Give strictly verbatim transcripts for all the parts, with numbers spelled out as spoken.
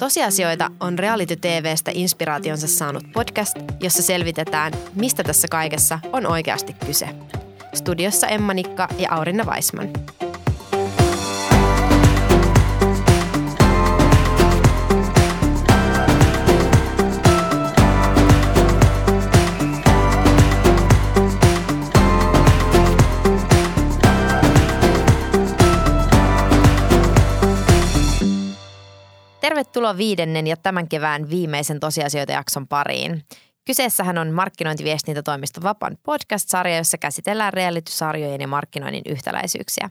Tosiasioita on reality-tv:stä inspiraationsa saanut podcast, jossa selvitetään, mistä tässä kaikessa on oikeasti kyse. Studiossa Emma Nikka ja Aurinna Vaisman. Tervetuloa viidennen ja tämän kevään viimeisen Tosiasioita-jakson pariin. Kyseessähän on markkinointiviestintätoimisto Vapan podcast-sarja, jossa käsitellään reality-sarjojen ja markkinoinnin yhtäläisyyksiä.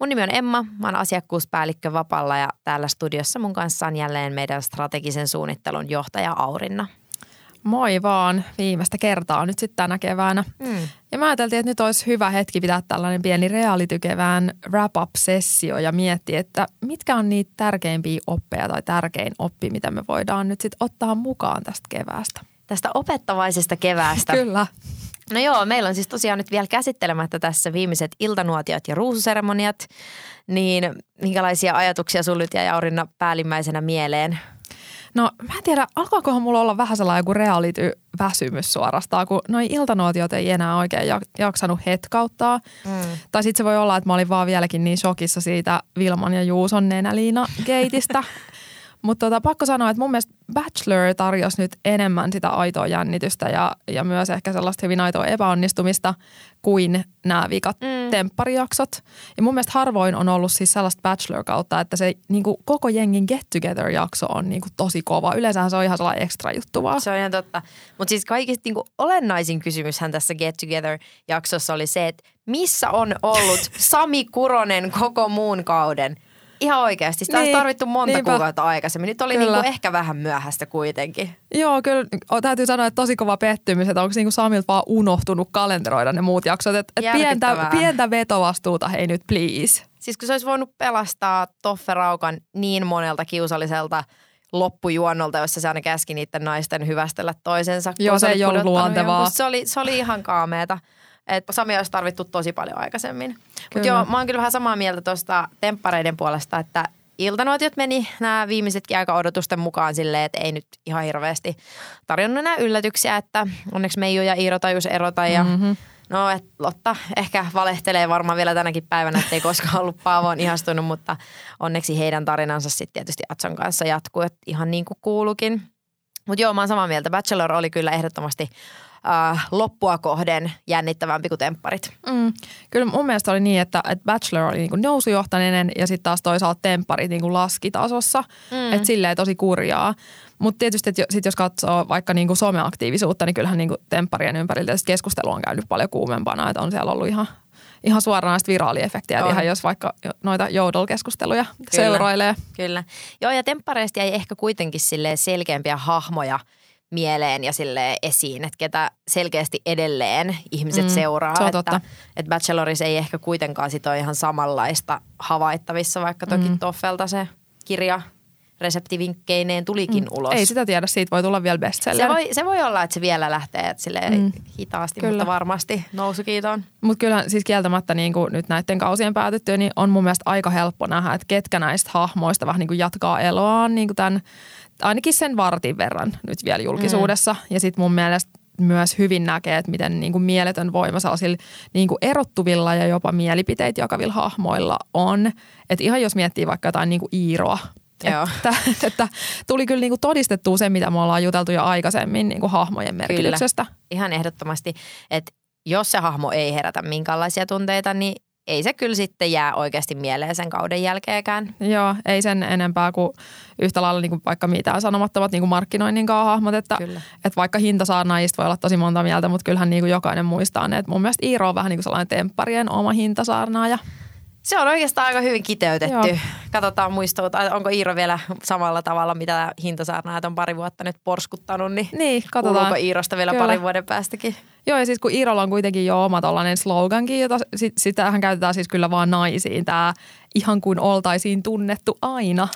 Mun nimi on Emma, mä oon asiakkuuspäällikkö Vapalla ja täällä studiossa mun kanssa on jälleen meidän strategisen suunnittelun johtaja Aurinna. Moi vaan, viimeistä kertaa nyt sitten tänä keväänä. Mm. Ja mä ajateltiin, että nyt olisi hyvä hetki pitää tällainen pieni reality-kevään wrap-up-sessio ja miettiä, että mitkä on niitä tärkeimpiä oppeja tai tärkein oppi, mitä me voidaan nyt sitten ottaa mukaan tästä keväästä. Tästä opettavaisesta keväästä. Kyllä. No joo, meillä on siis tosiaan nyt vielä käsittelemättä tässä viimeiset iltanuotiot ja ruususeremoniat, niin minkälaisia ajatuksia sulla nyt jäi Aurinna päällimmäisenä mieleen? No mä en tiedä, alkaakohan mulla olla vähän sellainen joku reality-väsymys suorastaan, kun noi iltanuotiot ei enää oikein jaksanut hetkauttaa. Mm. Tai sitten se voi olla, että mä olin vaan vieläkin niin shokissa siitä Vilman ja Juuson nenäliina-keitistä. Mutta tota, pakko sanoa, että mun mielestä Bachelor tarjosi nyt enemmän sitä aitoa jännitystä ja, ja myös ehkä sellaista hyvin aitoa epäonnistumista kuin nämä vikat mm. tempparijaksot. Ja mun mielestä harvoin on ollut siis sellaista Bachelor-kautta, että se niin kuin koko jengin get together-jakso on niin kuin tosi kova. Yleensähän se on ihan sellainen ekstra juttu vaan. Se on ihan totta. Mutta siis kaikista niin kuin olennaisin kysymyshän tässä get together-jaksossa oli se, että missä on ollut Sami Kuronen koko muun kauden? Ihan oikeasti. Sitä niin, on tarvittu monta niinpä. Kuukautta aikaisemmin. Nyt oli niinku ehkä vähän myöhäistä kuitenkin. Joo, kyllä. Täytyy sanoa, että tosi kova pettymys, että onko niinku Samilta vaan unohtunut kalenteroida ne muut jaksot. Et, et pientä, pientä vetovastuuta, hei nyt please. Siis kun se olisi voinut pelastaa Toffe Raukan niin monelta kiusalliselta loppujuonnolta, jossa se aina käski niiden naisten hyvästellä toisensa. Joo, se ei ollut luontevaa. Se oli, se oli ihan kaameeta. Että Samia olisi tarvittu tosi paljon aikaisemmin. Mutta joo, mä oon kyllä vähän samaa mieltä tuosta temppareiden puolesta, että iltanuotiot meni nämä viimeisetkin aika odotusten mukaan silleen, että ei nyt ihan hirveästi tarjonnut nämä yllätyksiä, että onneksi Meiju ja Iiro tajus erota ja mm-hmm. no, että Lotta ehkä valehtelee varmaan vielä tänäkin päivänä, ettei koskaan ollut Paavoon ihastunut, mutta onneksi heidän tarinansa sitten tietysti Atson kanssa jatkuu, että ihan niin kuin kuulukin. Mutta joo, mä oon samaa mieltä. Bachelor oli kyllä ehdottomasti äh, loppua kohden jännittävämpi kuin tempparit. Mm. Kyllä mun mielestä oli niin, että, että Bachelor oli niinku nousujohtainen ja sitten taas toisaalta tempparit niinku laskitasossa. Mm. Että silleen tosi kurjaa. Mutta tietysti, että sit jos katsoo vaikka niinku someaktiivisuutta, niin kyllähän niinku tempparien ympäriltä keskustelu on käynyt paljon kuumempana. Että on siellä ollut ihan, ihan suoraan sitä viraaliefektiä. Eli ihan jos vaikka noita joodol-keskusteluja kyllä, seurailee. Kyllä. Joo, ja temppareista jäi ehkä kuitenkin silleen selkeämpiä hahmoja mieleen ja sille esiin, että ketä selkeästi edelleen ihmiset mm, seuraa. Se on totta. Että, että Bachelorissa ei ehkä kuitenkaan sit ole ihan samanlaista havaittavissa, vaikka toki mm. Toffelta se kirja reseptivinkkeineen tulikin mm. ulos. Ei sitä tiedä, siitä voi tulla vielä bestseller. Se voi, se voi olla, että se vielä lähtee silleen mm. hitaasti, kyllä. Mutta varmasti nousukiitoon. Mutta kyllähän siis kieltämättä niin kuin nyt näiden kausien päätyttyä, niin on mun mielestä aika helppo nähdä, että ketkä näistä hahmoista vähän niin kuin jatkaa eloaan niin kuin tämän ainakin sen vartin verran nyt vielä julkisuudessa. Mm. Ja sitten mun mielestä myös hyvin näkee, että miten niin kuin mieletön voima sellaisilla niin kuin erottuvilla ja jopa mielipiteitä jakavilla hahmoilla on. Että ihan jos miettii vaikka jotain niin kuin Iiroa, että, että tuli kyllä niin kuin todistettua se, mitä me ollaan juteltu jo aikaisemmin niin kuin hahmojen merkityksestä. Kyllä. Ihan ehdottomasti, että jos se hahmo ei herätä minkäänlaisia tunteita, niin ei se kyllä sitten jää oikeasti mieleen sen kauden jälkeenkään. Joo, ei sen enempää kuin yhtä lailla niin kuin vaikka mitään sanomattomat niin kuin markkinoinninkaan hahmot. Että, että vaikka hintasaarnaajista voi olla tosi monta mieltä, mutta kyllähän niin kuin jokainen muistaa ne. Että mun mielestä Iiro on vähän niin kuin sellainen tempparien oma hintasaarnaaja. Se on oikeastaan aika hyvin kiteytetty. Joo. Katsotaan muistuu, onko Iiro vielä samalla tavalla, mitä hintasaarnaajat on pari vuotta nyt porskuttanut, niin, niin kuuluuko Iirosta vielä kyllä. Parin vuoden päästäkin? Joo, ja siis kun Iirolla on kuitenkin jo oma tollainen slogankin, jota sit, sitähän käytetään siis kyllä vaan naisiin, tämä ihan kuin oltaisiin tunnettu aina.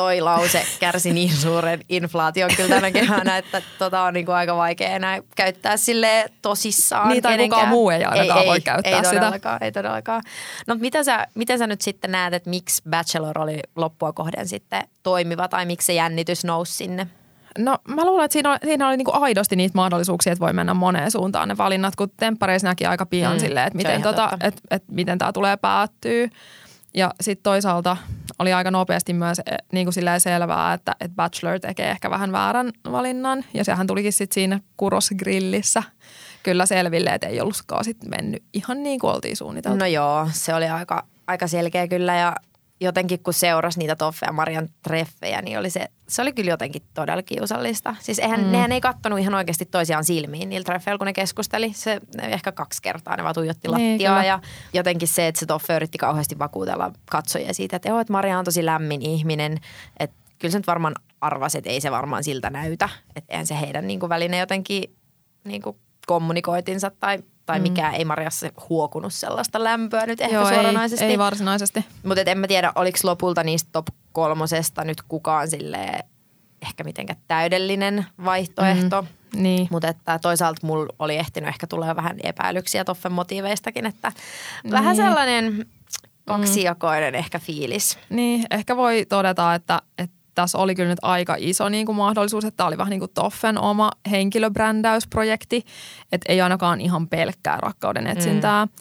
toi lause kärsi niin suuren inflaation kyllä tänä keväänä, että tota on niinku aika vaikea enää käyttää sille tosissaan. Niin tai kenenkään. Kukaan muu ei ainakaan ei, voi ei, käyttää ei sitä. Ei todellakaan. No mitä sä, mitä sä nyt sitten näet, että miksi Bachelor oli loppua kohden sitten toimiva tai miksi se jännitys nousi sinne? No mä luulen, että siinä oli, siinä oli niinku aidosti niitä mahdollisuuksia, että voi mennä moneen suuntaan ne valinnat, kun temppareissa näki aika pian mm, silleen, että miten, tota, et, et miten tämä tulee päättyä. Ja sitten toisaalta oli aika nopeasti myös niinku silleen selvää, että et Bachelor tekee ehkä vähän väärän valinnan. Ja sehän tulikin sitten siinä Kurosgrillissä kyllä selville, että ei ollutkaan sitten mennyt ihan niin kuin oltiin suunniteltu. No joo, se oli aika, aika selkeä kyllä ja jotenkin kun seurasi niitä Toffe ja Marian treffejä, niin oli se, se oli kyllä jotenkin todella kiusallista. Siis eihän, mm. nehän ei kattonut ihan oikeasti toisiaan silmiin niillä treffeillä, kun ne keskusteli. Se ne ehkä kaksi kertaa ne vaan tuijotti lattiaa ja jotenkin se, että se Toffe yritti kauheasti vakuutella katsojia siitä, että joo, että Maria on tosi lämmin ihminen. Että kyllä se nyt varmaan arvasi, että ei se varmaan siltä näytä. Että eihän se heidän niin kuin väline jotenkin niin kuin kommunikoitinsa tai... Tai mm. mikään ei Mariassa huokunut sellaista lämpöä nyt ehkä Joo, suoranaisesti. Ei, ei varsinaisesti. Mutta en mä tiedä, oliko lopulta niistä top kolmosesta nyt kukaan silleen ehkä mitenkään täydellinen vaihtoehto. Mm. Niin. Mutta toisaalta mulla oli ehtinyt ehkä tulee vähän epäilyksiä Toffen motiiveistakin, että niin. Vähän sellainen kaksijakoinen mm. ehkä fiilis. Niin, ehkä voi todeta, että, että tässä oli kyllä nyt aika iso niin kuin mahdollisuus, että tämä oli vähän niin kuin Toffen oma henkilöbrändäysprojekti, että ei ainakaan ihan pelkkää rakkauden etsintää. Mm.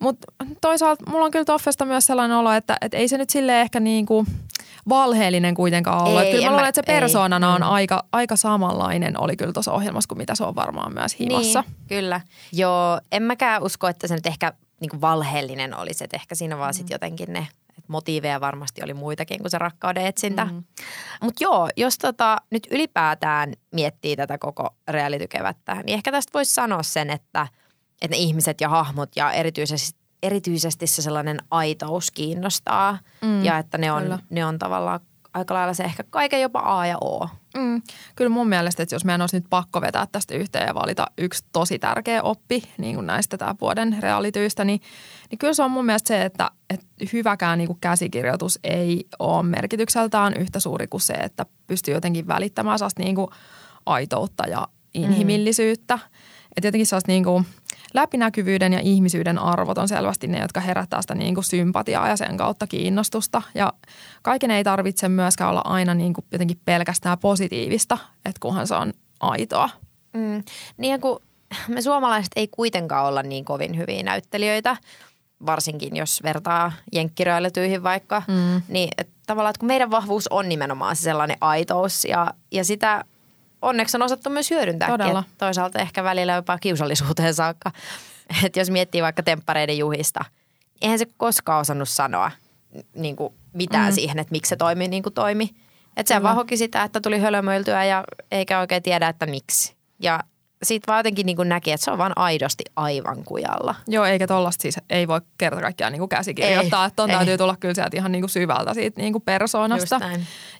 Mutta toisaalta mulla on kyllä Toffesta myös sellainen olo, että et ei se nyt silleen ehkä niin kuin valheellinen kuitenkaan ollut. Ei, kyllä mä luulen, että se persoonana ei. on aika, aika samanlainen oli kyllä tuossa ohjelmassa kuin mitä se on varmaan myös himassa. Niin, kyllä. Joo, en mäkään usko, että se nyt ehkä niin kuin valheellinen olisi, että ehkä siinä vaan sitten jotenkin ne... Motiiveja varmasti oli muitakin kuin se rakkauden etsintä. Mm-hmm. Mutta joo, jos tota, nyt ylipäätään miettii tätä koko reality-kevättä, niin ehkä tästä voisi sanoa sen, että, että ne ihmiset ja hahmot ja erityisesti, erityisesti se sellainen aitous kiinnostaa. Mm, ja että ne on, ne on tavallaan aika lailla se ehkä kaiken jopa A ja O. Mm, kyllä mun mielestä, että jos meidän olisi nyt pakko vetää tästä yhteen ja valita yksi tosi tärkeä oppi niin kuin näistä tämän vuoden realityistä, niin, niin kyllä se on mun mielestä se, että, että hyväkään niin kuin käsikirjoitus ei ole merkitykseltään yhtä suuri kuin se, että pystyy jotenkin välittämään sellaista niin kuin aitoutta ja inhimillisyyttä. Mm. Että jotenkin sellaista niin kuin läpinäkyvyyden ja ihmisyyden arvot on selvästi ne, jotka herättää sitä niin kuin sympatiaa ja sen kautta kiinnostusta. Ja kaiken ei tarvitse myöskään olla aina niin kuin jotenkin pelkästään positiivista, että kunhan se on aitoa. Mm. Niin kun me suomalaiset ei kuitenkaan olla niin kovin hyviä näyttelijöitä, varsinkin jos vertaa jenkkirealityihin vaikka. Mm. Niin että tavallaan, että kun meidän vahvuus on nimenomaan se sellainen aitous ja, ja sitä... Onneksi on osattu myös hyödyntääkin, toisaalta ehkä välillä jopa kiusallisuuteen saakka. Että jos miettii vaikka temppareiden juhista, eihän se koskaan osannut sanoa niin kuin mitään mm-hmm. siihen, että miksi se toimii niin kuin toimi. Että se vaan hoki sitä, että tuli hölmöiltyä ja eikä oikein tiedä, että miksi. Ja siitä vaan jotenkin niin kuin näki, että se on vaan aidosti aivan kujalla. Joo, eikä tollaista siis ei voi kerta kaikkiaan niin kuin käsikirjoittaa. Ei, että on ei. Täytyy tulla kyllä sieltä ihan niin kuin syvältä siitä niin kuin persoonasta.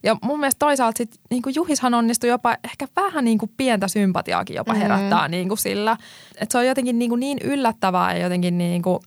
Ja mun mielestä toisaalta sit, niin kuin Juhishan onnistui jopa ehkä vähän niin kuin pientä sympatiaakin jopa herättää mm-hmm. niin kuin sillä. Että se on jotenkin niin, kuin niin yllättävää ja jotenkin niin kuin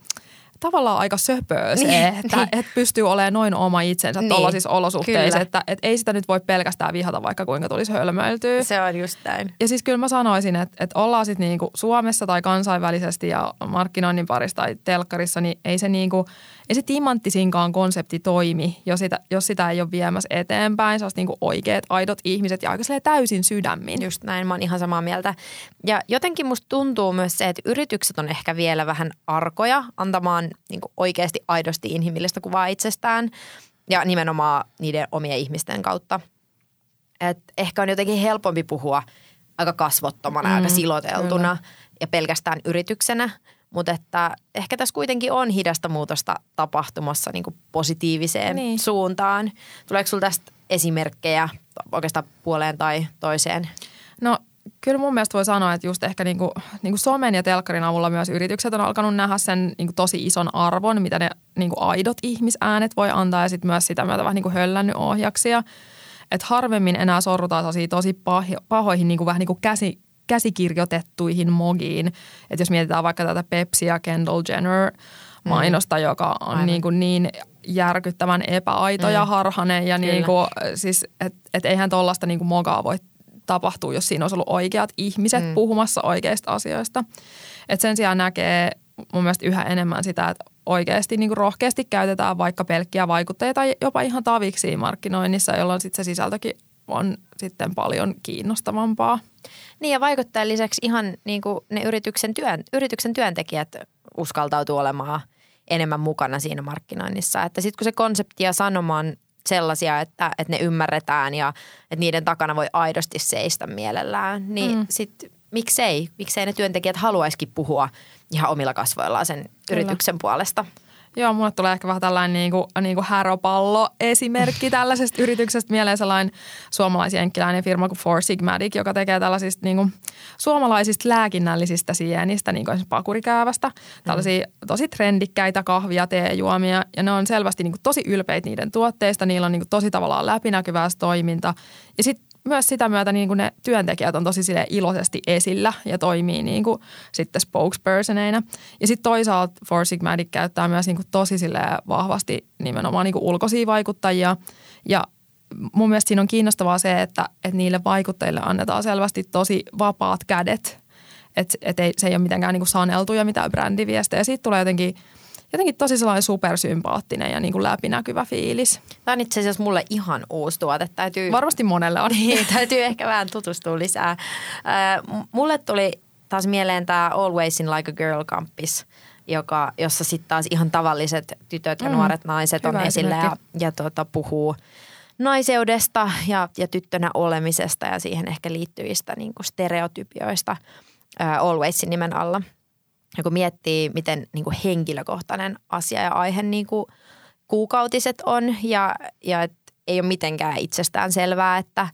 tavallaan aika söpöä se, niin, että niin. Et pystyy olemaan noin oma itsensä niin, tuollaisissa olosuhteissa, että et ei sitä nyt voi pelkästään vihata, vaikka kuinka tulisi hölmöiltyä. Se on just näin. Ja siis kyllä mä sanoisin, että et ollaan sitten niinku Suomessa tai kansainvälisesti ja markkinoinnin parissa tai telkkarissa, niin ei se, niinku, ei se timanttisinkaan konsepti toimi, jos sitä, jos sitä ei ole viemässä eteenpäin. Se on niinku oikeat, aidot ihmiset ja aika täysin sydämin. Just näin, mä oon ihan samaa mieltä. Ja jotenkin musta tuntuu myös se, että yritykset on ehkä vielä vähän arkoja antamaan niin kuin oikeasti aidosti inhimillistä kuvaa itsestään ja nimenomaan niiden omien ihmisten kautta. Et ehkä on jotenkin helpompi puhua aika kasvottomana, mm, aika siloteltuna kyllä. ja pelkästään yrityksenä, mutta että ehkä tässä kuitenkin on hidasta muutosta tapahtumassa niin kuin positiiviseen niin. suuntaan. Tuleeko sinulla tästä esimerkkejä oikeastaan puoleen tai toiseen? No kyllä mun mielestä voi sanoa, että just ehkä niinku, niinku somen ja telkkarin avulla myös yritykset on alkanut nähdä sen niinku tosi ison arvon, mitä ne niinku aidot ihmisäänet voi antaa ja sitten myös sitä myötä vähän niinku höllännyt ohjaksia. Että harvemmin enää sorrutaan tosi paho, pahoihin niinku vähän niinku käsi, käsikirjoitettuihin mogiin. Että jos mietitään vaikka tätä Pepsi ja Kendall Jenner mainosta, mm. joka on niinku niin järkyttävän epäaito ja mm. harhainen ja niin kuin, siis, et, et eihän tollaista niin kuin mokaa voi tapahtua, jos siinä olisi ollut oikeat ihmiset mm. puhumassa oikeista asioista. Et sen sijaan näkee mun mielestä yhä enemmän sitä, että oikeasti niin kuin rohkeasti käytetään vaikka pelkkiä vaikutteita tai jopa ihan taviksi markkinoinnissa, jolloin sit se sisältökin on sitten paljon kiinnostavampaa. Niin ja vaikuttaa lisäksi ihan niin kuin ne yrityksen, työn, yrityksen työntekijät uskaltautuu olemaan enemmän mukana siinä markkinoinnissa. Että sitten kun se konsepti ja sanoma on sellaisia, että, että ne ymmärretään ja että niiden takana voi aidosti seistä mielellään, niin mm. sitten miksei, miksei ne työntekijät haluaisikin puhua ihan omilla kasvoillaan sen Kyllä. yrityksen puolesta. Joo, mulle tulee ehkä vähän tällainen niin kuin, niin kuin häropallo-esimerkki tällaisesta yrityksestä. Mieleen sellainen suomalaisjenkkiläinen firma kuin Four Sigmatic, joka tekee tällaisista niin kuin suomalaisista lääkinnällisistä sienistä, niin kuin pakurikäävästä, tällaisia tosi trendikkäitä kahvia, teejuomia. Ja ne on selvästi niin kuin tosi ylpeitä niiden tuotteista, niillä on niin kuin tosi tavallaan läpinäkyvää toiminta. Ja sitten myös sitä myötä niin kuin ne työntekijät on tosi silleen iloisesti esillä ja toimii niin kuin sitten spokespersoneina. Ja sitten toisaalta Four Sigmatic käyttää myös niin kuin tosi silleen vahvasti nimenomaan niin kuin ulkoisia vaikuttajia. Ja mun mielestä siinä on kiinnostavaa se, että, että niille vaikuttajille annetaan selvästi tosi vapaat kädet. Että et se ei ole mitenkään niin kuin saneltu ja mitään brändiviestejä. Siitä tulee jotenkin... Jotenkin tosi sellainen supersympaattinen ja niin kuin läpinäkyvä fiilis. Tämä on itse asiassa mulle ihan uusi tuote. Täytyy... Varmasti monelle on. Niin, täytyy ehkä vähän tutustua lisää. Äh, mulle tuli taas mieleen tämä Alwaysin Like a Girl-kamppis, joka, jossa sitten taas ihan tavalliset tytöt ja mm. nuoret naiset Hyvä on esillä ja, ja tuota, puhuu naiseudesta ja, ja tyttönä olemisesta ja siihen ehkä liittyvistä niin kuin stereotypioista äh, Alwaysin nimen alla. Ja kun miettii, miten niin kuin henkilökohtainen asia ja aihe niin kuin kuukautiset on ja, ja et ei ole mitenkään itsestään selvää, että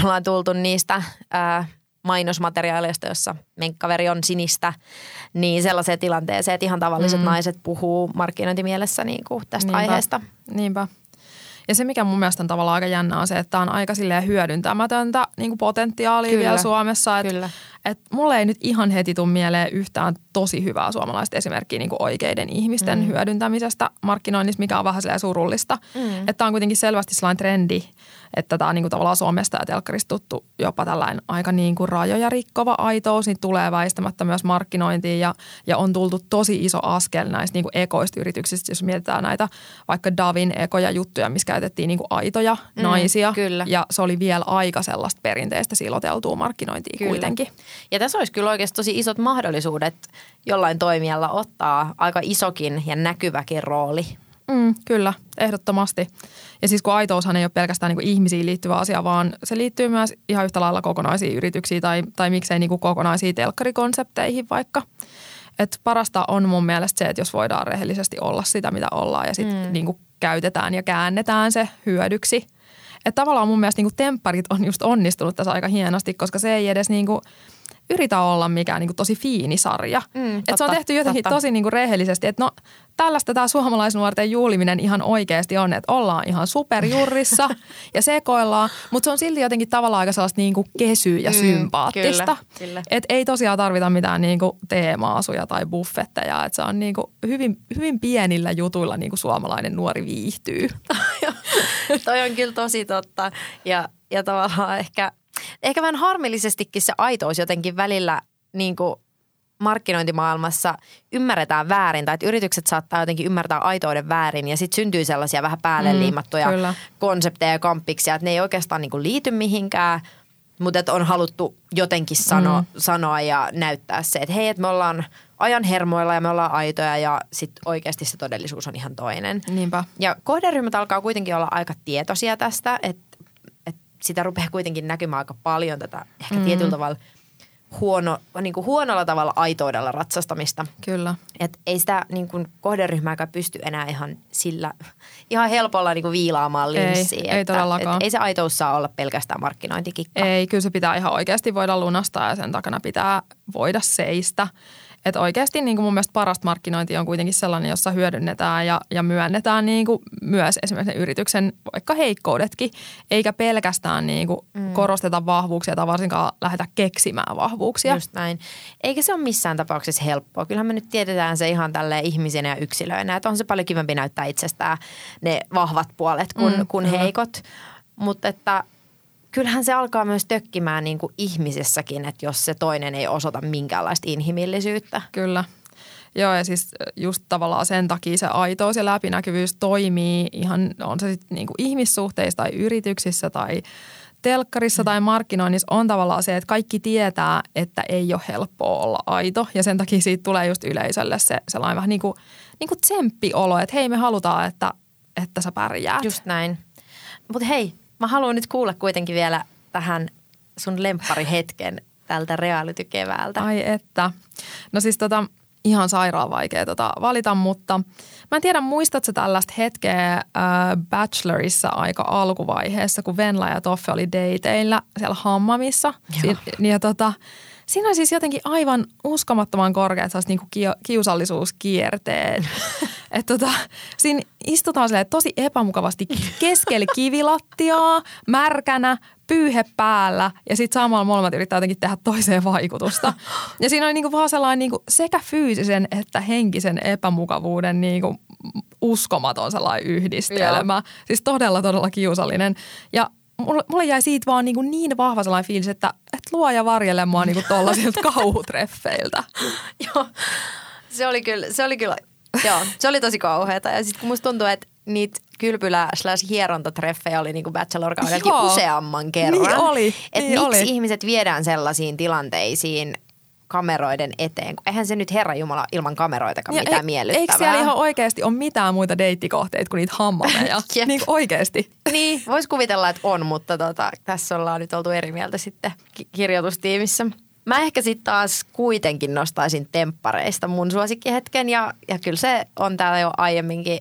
ollaan tultu niistä ää, mainosmateriaaleista, jossa menkkaveri on sinistä, niin sellaiseen tilanteeseen, että ihan tavalliset mm. naiset puhuu markkinointimielessä niin kuin tästä Niinpä. aiheesta. Niinpä. Ja se, mikä mun mielestä on tavallaan aika jännä, on se, että tämä on aika silleen hyödyntämätöntä niin kuin potentiaalia Kyllä. vielä Suomessa. Et, Kyllä. Et mulle ei nyt ihan heti tule mieleen yhtään tosi hyvää suomalaista esimerkkiä niin kuin oikeiden ihmisten mm. hyödyntämisestä markkinoinnissa, mikä on vähän silleen surullista. Mm. Että tämä on kuitenkin selvästi sellainen trendi, että tämä on niin kuin tavallaan Suomesta ja telkkarista tuttu jopa tällainen aika niin kuin rajoja rikkova aitous, niin tulee väistämättä myös markkinointiin ja, ja on tultu tosi iso askel näistä niin kuin ekoista yrityksistä, jos mietitään näitä vaikka Davin ekoja juttuja, missä käytettiin niin kuin aitoja mm, naisia kyllä. ja se oli vielä aika sellaista perinteistä siloteltua markkinointia kyllä. kuitenkin. Ja tässä olisi kyllä oikeasti tosi isot mahdollisuudet jollain toimijalla ottaa aika isokin ja näkyväkin rooli. Mm, kyllä, ehdottomasti. Ja siis kun aitoushan ei ole pelkästään niin kuin ihmisiin liittyvä asia, vaan se liittyy myös ihan yhtä lailla kokonaisiin yrityksiin tai, tai miksei niin kuin kokonaisiin telkkarikonsepteihin vaikka. Et parasta on mun mielestä se, että jos voidaan rehellisesti olla sitä, mitä ollaan ja sitten mm. niin kuin käytetään ja käännetään se hyödyksi. Että tavallaan mun mielestä niin kuin tempparit on just onnistunut tässä aika hienosti, koska se ei edes niin kuin yritä olla mikään niin kuin tosi fiini sarja. Mm, että se on tehty jotenkin totta. tosi niin kuin rehellisesti, että no tällaista tämä suomalaisnuorten juhliminen ihan oikeasti on, että ollaan ihan superjurrissa ja sekoillaan, mutta se on silti jotenkin tavallaan aika sellaista niin kuin kesy- ja mm, sympaattista. Että ei tosiaan tarvita mitään niin kuin teemaasuja tai buffetteja, että se on niin kuin hyvin, hyvin pienillä jutuilla niin kuin suomalainen nuori viihtyy. Toi on kyllä tosi totta ja, ja tavallaan ehkä... Ehkä vähän harmillisestikin se aitous jotenkin välillä niin kuin markkinointimaailmassa ymmärretään väärin tai että yritykset saattaa jotenkin ymmärtää aitouden väärin ja sitten syntyy sellaisia vähän päälle mm, liimattuja kyllä. konsepteja ja kamppiksia, että ne ei oikeastaan niin kuin liity mihinkään, mutta on haluttu jotenkin sano, mm. sanoa ja näyttää se, että hei, että me ollaan ajan hermoilla ja me ollaan aitoja ja sitten oikeasti se todellisuus on ihan toinen. Niinpä. Ja kohderyhmät alkaa kuitenkin olla aika tietoisia tästä, että sitä rupeaa kuitenkin näkymään aika paljon tätä ehkä mm. tietyllä tavalla huono, niin kuin huonolla tavalla aitoudella ratsastamista. Kyllä. Et ei sitä niin kuin kohderyhmääkään pysty enää ihan sillä, ihan helpolla niin kuin viilaamaan linssiin. Ei, että, ei todellakaan. Ei se aitous saa olla pelkästään markkinointikikka. Ei, kyllä se pitää ihan oikeasti voida lunastaa ja sen takana pitää voida seistä. Että oikeasti niin kuin mun mielestä parasta markkinointia on kuitenkin sellainen, jossa hyödynnetään ja, ja myönnetään niin kuin myös esimerkiksi yrityksen vaikka heikkoudetkin, eikä pelkästään niin kuin mm. korosteta vahvuuksia tai varsinkaan lähdetä keksimään vahvuuksia. Just näin. Eikä se ole missään tapauksessa helppoa. Kyllähän me nyt tiedetään se ihan tälleen ihmisenä ja yksilöinä, että on se paljon kivempi näyttää itsestään ne vahvat puolet kuin, mm. kuin heikot, mutta että kyllähän se alkaa myös tökkimään niin kuin ihmisessäkin, että jos se toinen ei osoita minkäänlaista inhimillisyyttä. Kyllä. Joo, ja siis just tavallaan sen takia se aitous ja läpinäkyvyys toimii ihan, on se sitten niin kuin ihmissuhteissa tai yrityksissä tai telkkarissa mm. tai markkinoinnissa on tavallaan se, että kaikki tietää, että ei ole helppoa olla aito. Ja sen takia siitä tulee just yleisölle se sellainen vähän niin kuin, niin kuin tsemppiolo, että hei me halutaan, että, että sä pärjäät. Just näin. Mutta hei. Mä haluan nyt kuulla kuitenkin vielä tähän sun lempparihetken tältä reality-keväältä. Ai että. No siis tota, ihan sairaan vaikea tota valita, mutta mä en tiedä, muistatko tällaista hetkeä äh, Bachelorissa aika alkuvaiheessa, kun Venla ja Toffe oli dateilla siellä Hammamissa. Si- ja tota, siinä oli siis jotenkin aivan uskomattoman korkeat sellaiset niinku ki- kiusallisuuskierteet. Että tota, siinä istutaan silleen tosi epämukavasti keskellä kivilattiaa, märkänä, pyyhe päällä ja sitten samalla molemmat yrittää jotenkin tehdä toiseen vaikutusta. Ja siinä oli niinku vaan sellainen niinku sekä fyysisen että henkisen epämukavuuden niinku uskomaton sellainen yhdistelmä. Joo. Siis todella, todella kiusallinen. Ja mulle jäi siitä vaan niin, niin vahva sellainen fiilis, että, että luo ja varjele mua niin tollaisilta kauhutreffeiltä. Joo, se oli kyllä, se oli kyllä... Joo, se oli tosi kauheata. Ja sitten kun musta tuntuu, että niitä kylpylä-hierontatreffejä oli niin kuin Bachelor-kaudellakin useamman kerran. Niin oli. Että niin miksi oli. Ihmiset viedään sellaisiin tilanteisiin kameroiden eteen? Eihän se nyt herranjumala ilman kameroitakaan ja mitään ei, miellyttävää. Eikö siellä ihan oikeasti ole mitään muita deittikohteita kuin niitä hammameja? Niin oikeasti. Niin, voisi kuvitella, että on, mutta tota, tässä ollaan nyt oltu eri mieltä sitten ki- kirjoitustiimissä. Mä ehkä sitten taas kuitenkin nostaisin temppareista mun suosikkihetken ja, ja kyllä se on täällä jo aiemminkin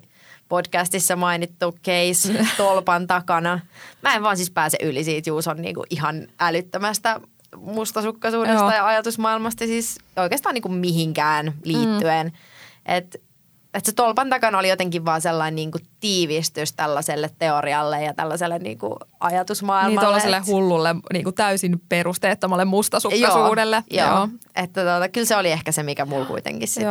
podcastissa mainittu case tolpan takana. Mä en vaan siis pääse yli siitä Juuson niinku ihan älyttömästä mustasukkaisuudesta Joo. ja ajatusmaailmasta siis oikeastaan niinku mihinkään liittyen. Mm. Että et se tolpan takana oli jotenkin vaan sellainen niinku tiivistys tällaiselle teorialle ja tällaiselle niinku ajatusmaailmalle. Niin tuollaiselle hullulle, niinku täysin perusteettomalle mustasukkaisuudelle. Joo, joo. joo. Että tuota, kyllä se oli ehkä se, mikä mulla kuitenkin sit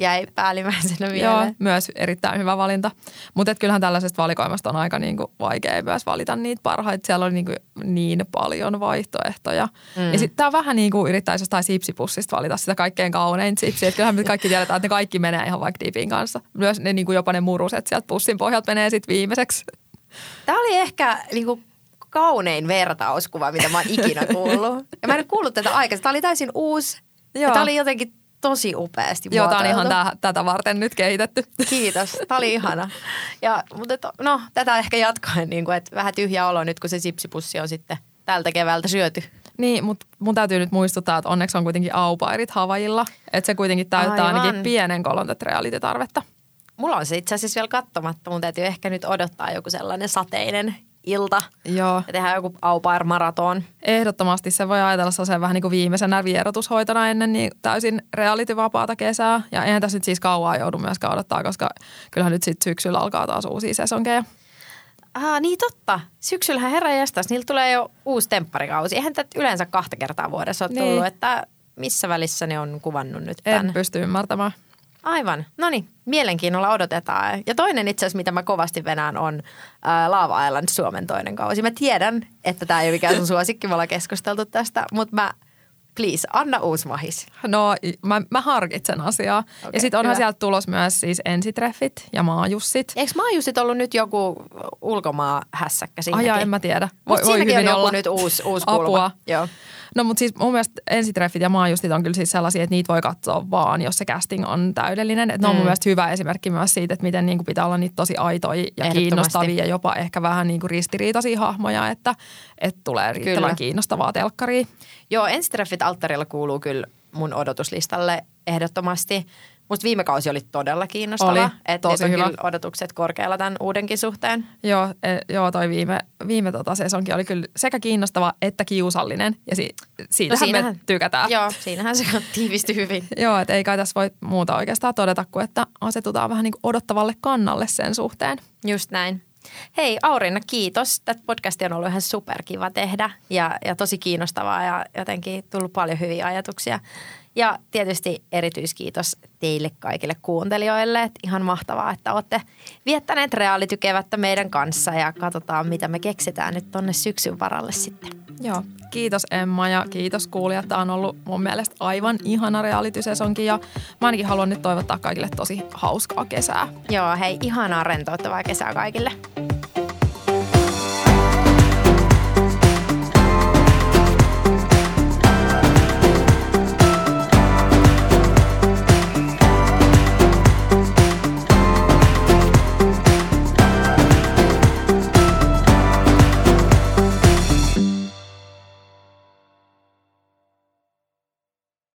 jäi päällimmäisenä mieleen. Joo, myös erittäin hyvä valinta. Mutta kyllähän tällaisesta valikoimasta on aika niinku vaikea myös valita niitä parhaita. Siellä oli niinku niin paljon vaihtoehtoja. Mm. Ja sitten tämä on vähän niin kuin yrittäisi jostain sipsipussista valita sitä kaikkein kaunein sipsiä. Kyllähän me kaikki tiedetään, että ne kaikki menee ihan vaikka diipin kanssa. Myös ne, niinku jopa ne muruset sieltä pussin pohjalta menee sitten viimeiseksi. Tämä oli ehkä niinku kaunein vertauskuva, mitä mä oon ikinä kuullut. Ja mä en kuullut tätä aikaisemmin. Tämä oli täysin uusi. Tämä oli jotenkin... Tosi upeasti muotoiltu. Joo, tämä on ihan tää, tätä varten nyt kehitetty. Kiitos, tämä oli ihana. Ja, mutta no, tätä ehkä jatkaen, niin kuin, että vähän tyhjä olo nyt, kun se sipsipussi on sitten tältä keväältä syöty. Niin, mutta mun täytyy nyt muistuttaa, että onneksi on kuitenkin au pairit Havajilla. Että se kuitenkin täyttää Aivan. ainakin pienen kolontat reality-tarvetta. Mulla on se itse asiassa vielä katsomatta. Mun täytyy ehkä nyt odottaa joku sellainen sateinen ilta Joo. ja tehdään joku au pair-maraton. Ehdottomasti se voi ajatella sellaisen vähän niin kuin viimeisenä vierotushoitona ennen niin täysin reality-vapaata kesää. Ja eihän tässä nyt siis kauan joudu myöskään odottaa, koska kyllähän nyt sitten syksyllä alkaa taas uusia sesonkeja. Ah, niin totta. Syksyllähän herranjestas, niillä tulee jo uusi tempparikausi. Eihän tätä yleensä kahta kertaa vuodessa ole tullut, niin. että missä välissä ne on kuvannut nyt tämän. En pysty ymmärtämään. Aivan. No niin, mielenkiinnolla odotetaan. Ja toinen itse asiassa, mitä mä kovasti venään, on ää, Laava Island Suomen toinen kausi. Mä tiedän, että tää ei ole mikään sun suosikki, me ollaan keskusteltu tästä, mutta mä, please, anna uusi mahis. No, mä, mä harkitsen asiaa. Okay, ja sit onhan hyvä. Sieltä tulos myös siis ensitreffit ja maajussit. Eikö maajussit ollut nyt joku ulkomaahässäkkä siinäkin? Ajaa, en mä tiedä. Voi, voi hyvin on olla. Nyt uusi, uusi kulma. Joo. No mutta siis mun mielestä ensitreffit ja maajustit on kyllä siis sellaisia, että niitä voi katsoa vaan, jos se casting on täydellinen. Että mm. ne on mun mielestä hyvä esimerkki myös siitä, että miten niinku pitää olla niitä tosi aitoja ja kiinnostavia ja jopa ehkä vähän niinku ristiriitaisia hahmoja, että, että tulee riittävän kyllä. kiinnostavaa telkkaria. Joo, ensitreffit alttarilla kuuluu kyllä mun odotuslistalle ehdottomasti. Musta viime kausi oli todella kiinnostavaa, että nyt on hyvä. Kyllä odotukset korkealla tämän uudenkin suhteen. Joo, e, joo toi viime, viime tota sesonkin oli kyllä sekä kiinnostava että kiusallinen ja si, siitähän no me tykätään. Joo, siinähän se tiivistyi hyvin. Joo, että ei kai tässä voi muuta oikeastaan todeta kuin, että asetutaan vähän niin kuin odottavalle kannalle sen suhteen. Just näin. Hei Aurinna, kiitos. Tätä podcastia on ollut ihan superkiva tehdä ja, ja tosi kiinnostavaa ja jotenkin tullut paljon hyviä ajatuksia. Ja tietysti erityiskiitos teille kaikille kuuntelijoille. Et ihan mahtavaa, että olette viettäneet reaality-kevättä meidän kanssa ja katsotaan, mitä me keksitään nyt tonne syksyn varalle sitten. Joo, kiitos Emma ja kiitos kuulijat. Tämä on ollut mun mielestä aivan ihana reaality-sesonkin ja mä ainakin haluan nyt toivottaa kaikille tosi hauskaa kesää. Joo, hei, ihanaa rentouttavaa kesää kaikille.